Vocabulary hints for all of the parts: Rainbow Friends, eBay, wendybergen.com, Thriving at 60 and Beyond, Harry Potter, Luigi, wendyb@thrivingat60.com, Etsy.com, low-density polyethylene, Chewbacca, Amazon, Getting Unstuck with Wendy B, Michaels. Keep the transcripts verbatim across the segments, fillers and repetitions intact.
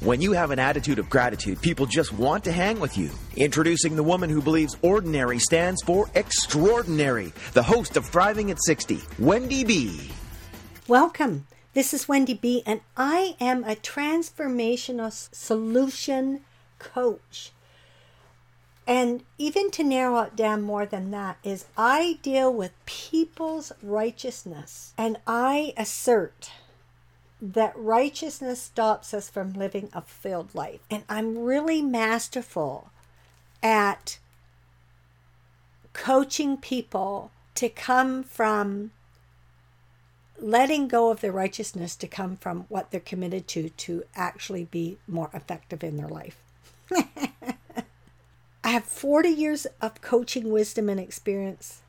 When you have an attitude of gratitude, people just want to hang with you. Introducing the woman who believes ordinary stands for extraordinary, the host of Thriving at sixty, Wendy B. Welcome. This is Wendy B, and I am a transformational solution coach. And even to narrow it down more than that is I deal with people's righteousness, and I assert that righteousness stops us from living a fulfilled life. And I'm really masterful at coaching people to come from letting go of their righteousness, to come from what they're committed to, to actually be more effective in their life. I have forty years of coaching wisdom and experience.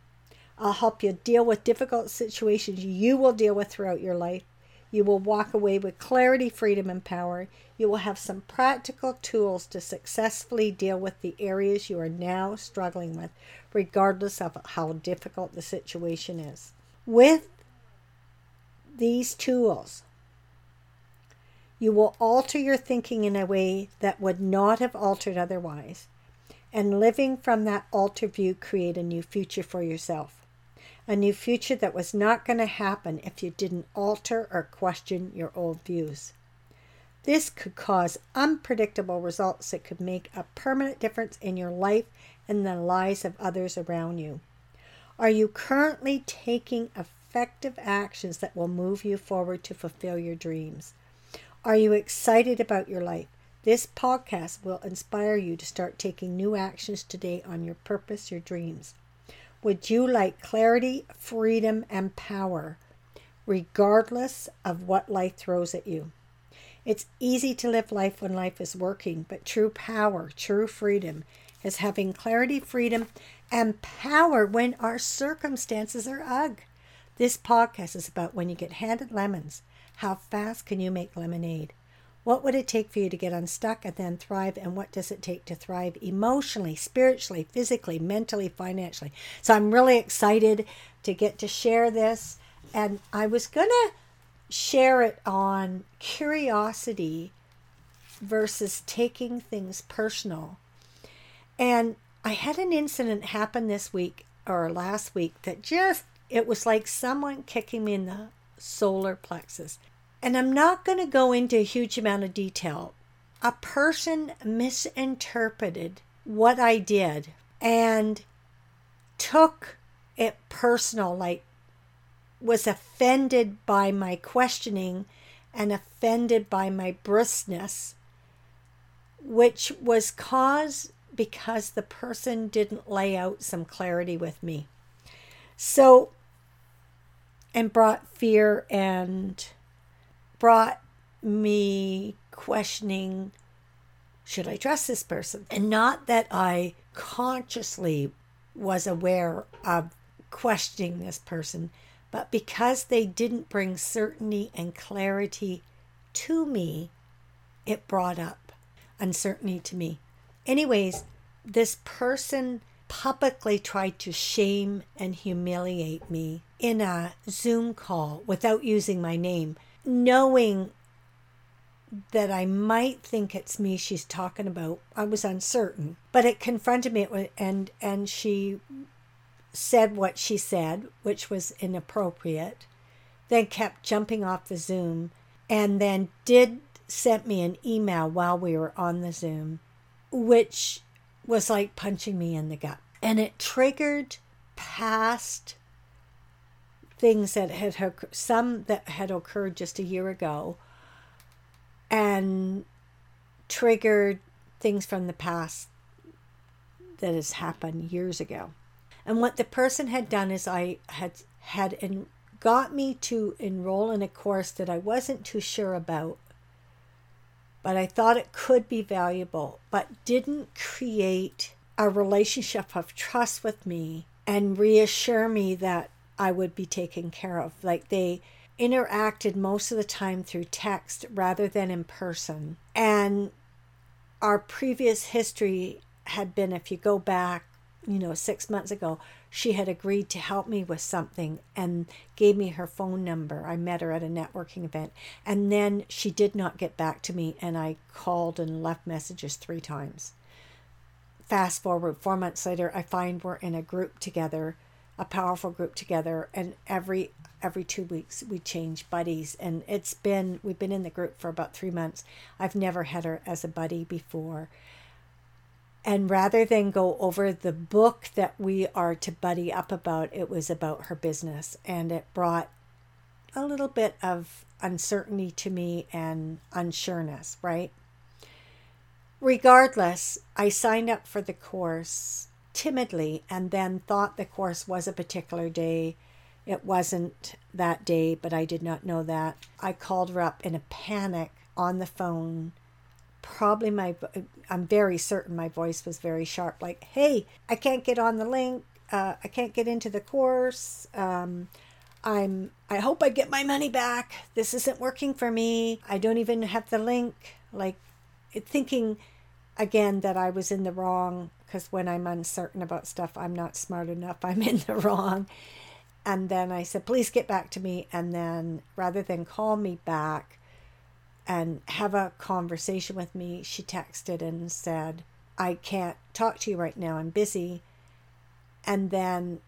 I'll help you deal with difficult situations you will deal with throughout your life. You will walk away with clarity, freedom, and power. You will have some practical tools to successfully deal with the areas you are now struggling with, regardless of how difficult the situation is. With these tools, you will alter your thinking in a way that would not have altered otherwise, and living from that altered view, create a new future for yourself. A new future that was not going to happen if you didn't alter or question your old views. This could cause unpredictable results that could make a permanent difference in your life and the lives of others around you. Are you currently taking effective actions that will move you forward to fulfill your dreams? Are you excited about your life? This podcast will inspire you to start taking new actions today on your purpose, your dreams. Would you like clarity, freedom, and power, regardless of what life throws at you? It's easy to live life when life is working, but true power, true freedom, is having clarity, freedom, and power when our circumstances are ugh. This podcast is about when you get handed lemons. How fast can you make lemonade? What would it take for you to get unstuck and then thrive? And what does it take to thrive emotionally, spiritually, physically, mentally, financially? So I'm really excited to get to share this. And I was going to share it on curiosity versus taking things personal. And I had an incident happen this week or last week that just, it was like someone kicking me in the solar plexus. And I'm not going to go into a huge amount of detail. A person misinterpreted what I did and took it personal, like was offended by my questioning and offended by my brusqueness, which was caused because the person didn't lay out some clarity with me. So, and brought fear and brought me questioning, should I trust this person? And not that I consciously was aware of questioning this person, but because they didn't bring certainty and clarity to me, it brought up uncertainty to me. Anyways, this person publicly tried to shame and humiliate me in a Zoom call without using my name, knowing that I might think it's me she's talking about. I was uncertain, but it confronted me, and and she said what she said, which was inappropriate, then kept jumping off the Zoom, and then did sent me an email while we were on the Zoom, which was like punching me in the gut. And it triggered past things that had some that had occurred just a year ago and triggered things from the past that has happened years ago. And what the person had done is I had had en- got me to enroll in a course that I wasn't too sure about, but I thought it could be valuable, but didn't create a relationship of trust with me and reassure me that I would be taken care of. Like, they interacted most of the time through text rather than in person. And our previous history had been, if you go back, you know, six months ago, she had agreed to help me with something and gave me her phone number. I met her at a networking event, and then she did not get back to me, and I called and left messages three times. Fast forward four months later, I find we're in a group together, a powerful group together, and every every two weeks we change buddies. And it's been, we've been in the group for about three months. I've never had her as a buddy before. And rather than go over the book that we are to buddy up about, it was about her business. And it brought a little bit of uncertainty to me and unsureness, right? Regardless, I signed up for the course timidly and then thought the course was a particular day. It wasn't that day, but I did not know that. I called her up in a panic on the phone. Probably my, I'm very certain my voice was very sharp. Like, hey, I can't get on the link. Uh, I can't get into the course. Um, I'm, I hope I get my money back. This isn't working for me. I don't even have the link. Like, thinking again that I was in the wrong, because when I'm uncertain about stuff, I'm not smart enough. I'm in the wrong. And then I said, please get back to me. And then rather than call me back and have a conversation with me, she texted and said, I can't talk to you right now, I'm busy. And then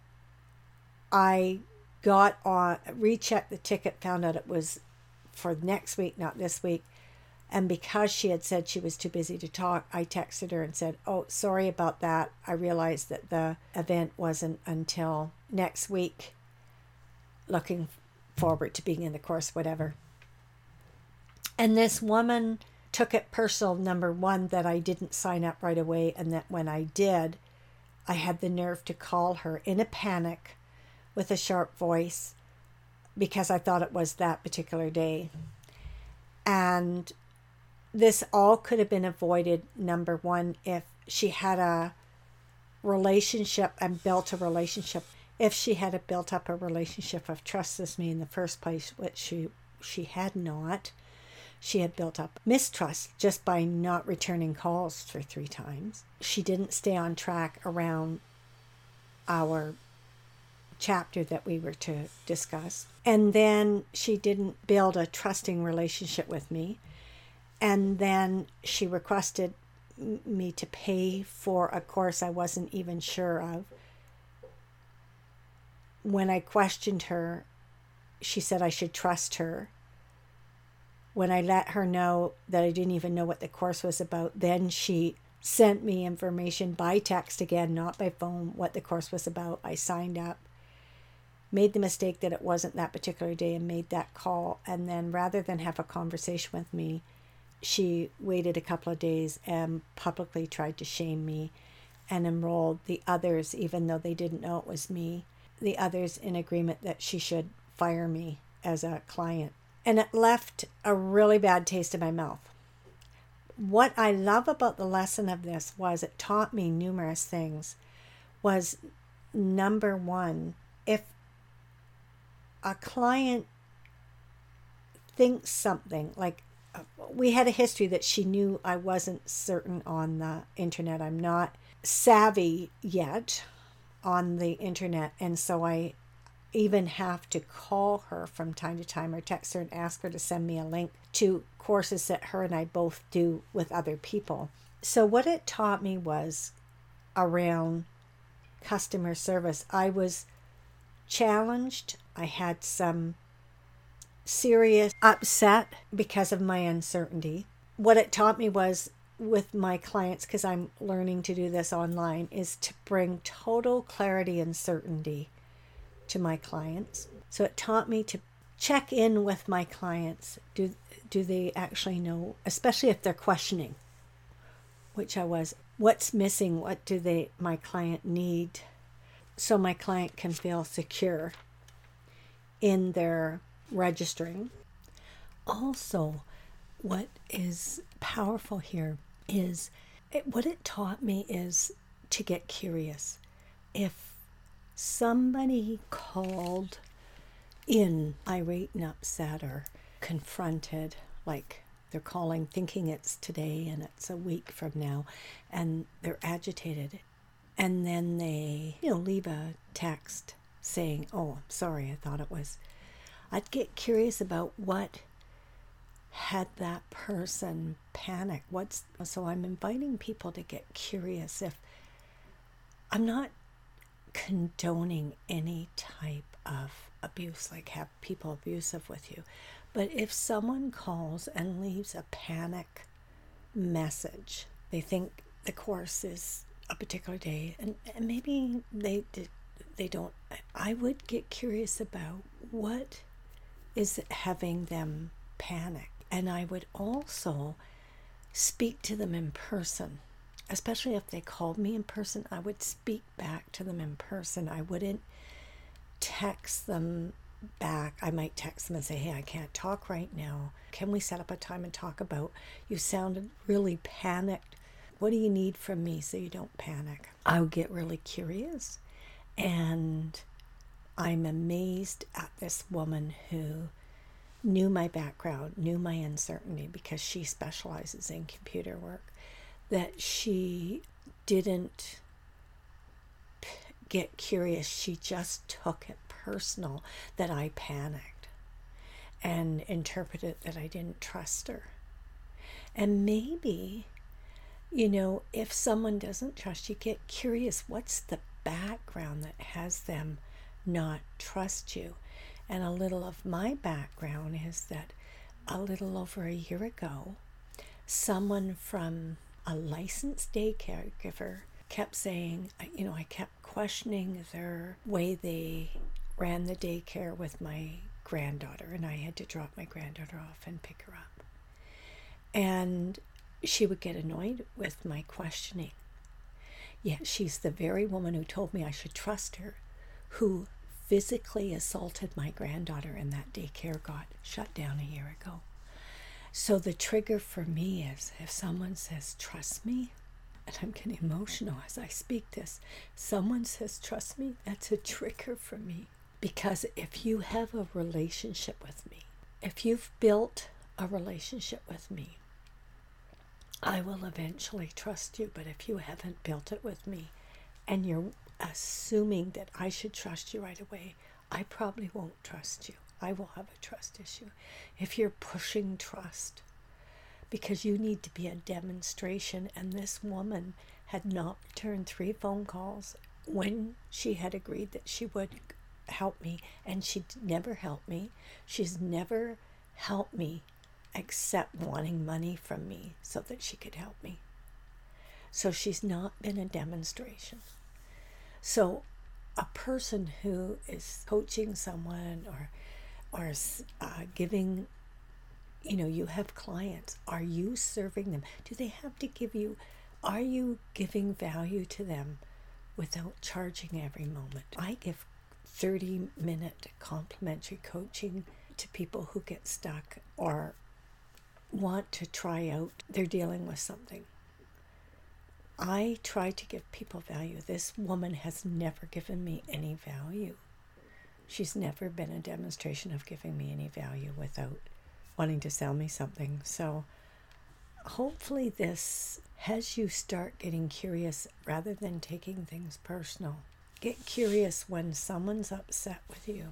I got on, rechecked the ticket, found out it was for next week, not this week. And because she had said she was too busy to talk, I texted her and said, oh, sorry about that. I realized that the event wasn't until next week. Looking forward to being in the course, whatever. And this woman took it personal, number one, that I didn't sign up right away. And that when I did, I had the nerve to call her in a panic with a sharp voice because I thought it was that particular day. And this all could have been avoided, number one, if she had a relationship and built a relationship. If she had a built up a relationship of trust with me in the first place, which she, she had not. She had built up mistrust just by not returning calls for three times. She didn't stay on track around our chapter that we were to discuss. And then she didn't build a trusting relationship with me. And then she requested me to pay for a course I wasn't even sure of. When I questioned her, she said I should trust her. When I let her know that I didn't even know what the course was about, then she sent me information by text again, not by phone, what the course was about. I signed up, made the mistake that it wasn't that particular day and made that call. And then rather than have a conversation with me, she waited a couple of days and publicly tried to shame me and enrolled the others, even though they didn't know it was me, the others in agreement that she should fire me as a client. And it left a really bad taste in my mouth. What I love about the lesson of this was it taught me numerous things. Was number one, if a client thinks something, like we had a history that she knew I wasn't certain on the internet. I'm not savvy yet on the internet. And so I even have to call her from time to time or text her and ask her to send me a link to courses that her and I both do with other people. So what it taught me was around customer service. I was challenged. I had some serious upset because of my uncertainty. What it taught me was with my clients, because I'm learning to do this online, is to bring total clarity and certainty to my clients. So it taught me to check in with my clients. Do do they actually know, especially if they're questioning, which I was, what's missing? What do they my client need? So my client can feel secure in their registering. Also, what is powerful here is it, what it taught me is to get curious. If somebody called in irate and upset or confronted, like they're calling thinking it's today and it's a week from now, and they're agitated, and then they, you know, leave a text saying, oh, I'm sorry, I thought it was, I'd get curious about what had that person panic. What's, so I'm inviting people to get curious. If I'm not condoning any type of abuse, like have people abusive with you, but if someone calls and leaves a panic message, they think the course is a particular day, and, and maybe they did, they don't, I would get curious about what is having them panic. And I would also speak to them in person, especially if they called me in person. I would speak back to them in person. I wouldn't text them back. I might text them and say, hey, I can't talk right now. Can we set up a time and talk about, you sounded really panicked. What do you need from me so you don't panic? I would get really curious. And I'm amazed at this woman who knew my background, knew my uncertainty, because she specializes in computer work, that she didn't get curious. She just took it personal that I panicked and interpreted that I didn't trust her. And maybe, you know, if someone doesn't trust you, get curious. What's the background that has them not trust you? And a little of my background is that a little over a year ago, someone from a licensed day caregiver kept saying, you know, I kept questioning their way they ran the daycare with my granddaughter, and I had to drop my granddaughter off and pick her up. And she would get annoyed with my questioning. Yet she's the very woman who told me I should trust her, who physically assaulted my granddaughter, and that daycare got shut down a year ago. So the trigger for me is if someone says, trust me, and I'm getting emotional as I speak this, someone says, trust me, that's a trigger for me. Because if you have a relationship with me, if you've built a relationship with me, I will eventually trust you. But if you haven't built it with me and you're assuming that I should trust you right away, I probably won't trust you. I will have a trust issue. If you're pushing trust, because you need to be a demonstration, and this woman had not returned three phone calls when she had agreed that she would help me, and she never helped me. She's never helped me except wanting money from me so that she could help me. So she's not been a demonstration. So a person who is coaching someone or or uh, giving, you know, you have clients, are you serving them? Do they have to give you, are you giving value to them without charging every moment? I give thirty minute complimentary coaching to people who get stuck or want to try out, they're dealing with something. I try to give people value. This woman has never given me any value. She's never been a demonstration of giving me any value without wanting to sell me something. So hopefully this has you start getting curious rather than taking things personal. Get curious when someone's upset with you.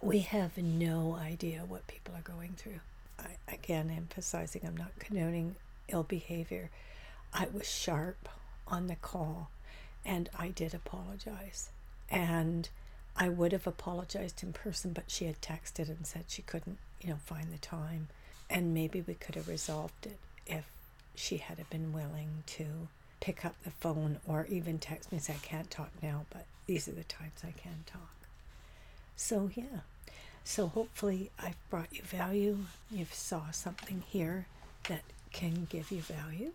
We have no idea what people are going through. I, again, emphasizing I'm not condoning ill behavior. I was sharp on the call, and I did apologize. And I would have apologized in person, but she had texted and said she couldn't, you know, find the time. And maybe we could have resolved it if she had been willing to pick up the phone or even text me and say, I can't talk now, but these are the times I can talk. So yeah, so hopefully I've brought you value. You've saw something here that can give you value.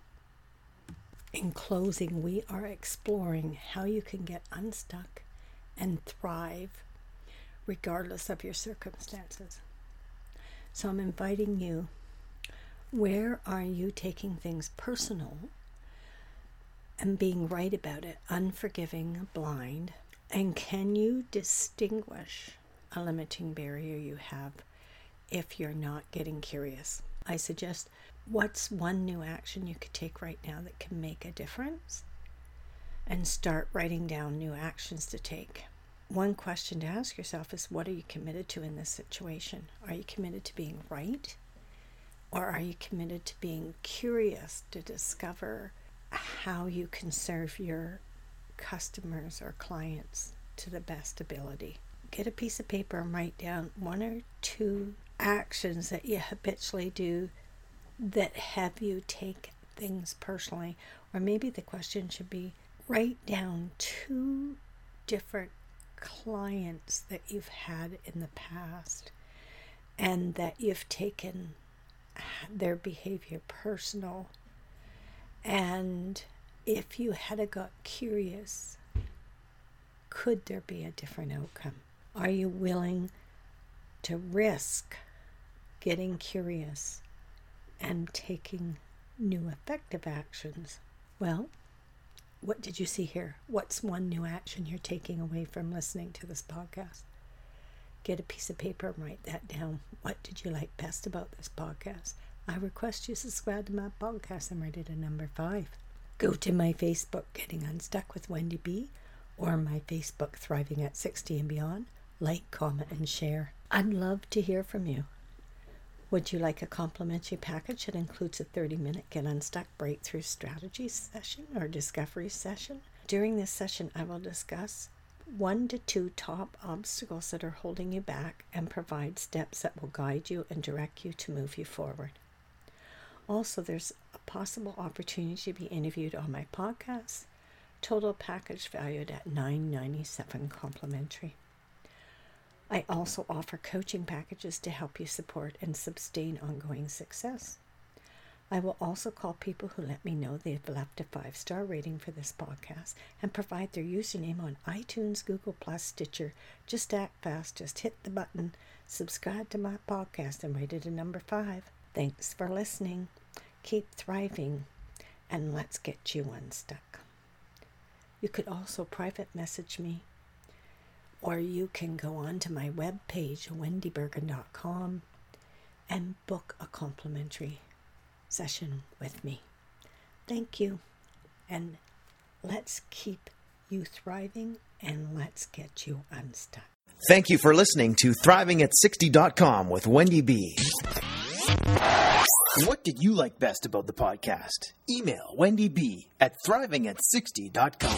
In closing, we are exploring how you can get unstuck and thrive regardless of your circumstances. So I'm inviting you, where are you taking things personal and being right about it, unforgiving, blind? And can you distinguish a limiting barrier you have if you're not getting curious? I suggest, what's one new action you could take right now that can make a difference? And start writing down new actions to take. One question to ask yourself is, what are you committed to in this situation? Are you committed to being right? Or are you committed to being curious to discover how you can serve your customers or clients to the best ability? Get a piece of paper and write down one or two actions that you habitually do that have you take things personally. Or maybe the question should be, write down two different clients that you've had in the past and that you've taken their behavior personal. And if you had got curious, could there be a different outcome? Are you willing to risk getting curious and taking new effective actions? Well, what did you see here? What's one new action you're taking away from listening to this podcast? Get a piece of paper and write that down. What did you like best about this podcast? I request you subscribe to my podcast. I'm rated a number five. Go to my Facebook, Getting Unstuck with Wendy B, or my Facebook, Thriving at sixty and Beyond. Like, comment, and share. I'd love to hear from you. Would you like a complimentary package that includes a thirty-minute Get Unstuck Breakthrough Strategy session or discovery session? During this session, I will discuss one to two top obstacles that are holding you back and provide steps that will guide you and direct you to move you forward. Also, there's a possible opportunity to be interviewed on my podcast. Total package valued at nine dollars and ninety-seven cents complimentary. I also offer coaching packages to help you support and sustain ongoing success. I will also call people who let me know they've left a five-star rating for this podcast and provide their username on iTunes, Google Plus, Stitcher. Just act fast. Just hit the button. Subscribe to my podcast and rate it a number five. Thanks for listening. Keep thriving, and let's get you unstuck. You could also private message me, or you can go on to my webpage, wendy bergen dot com, and book a complimentary session with me. Thank you, and let's keep you thriving, and let's get you unstuck. Thank you for listening to thriving at sixty dot com with Wendy B. What did you like best about the podcast? Email wendy b at thriving at sixty dot com.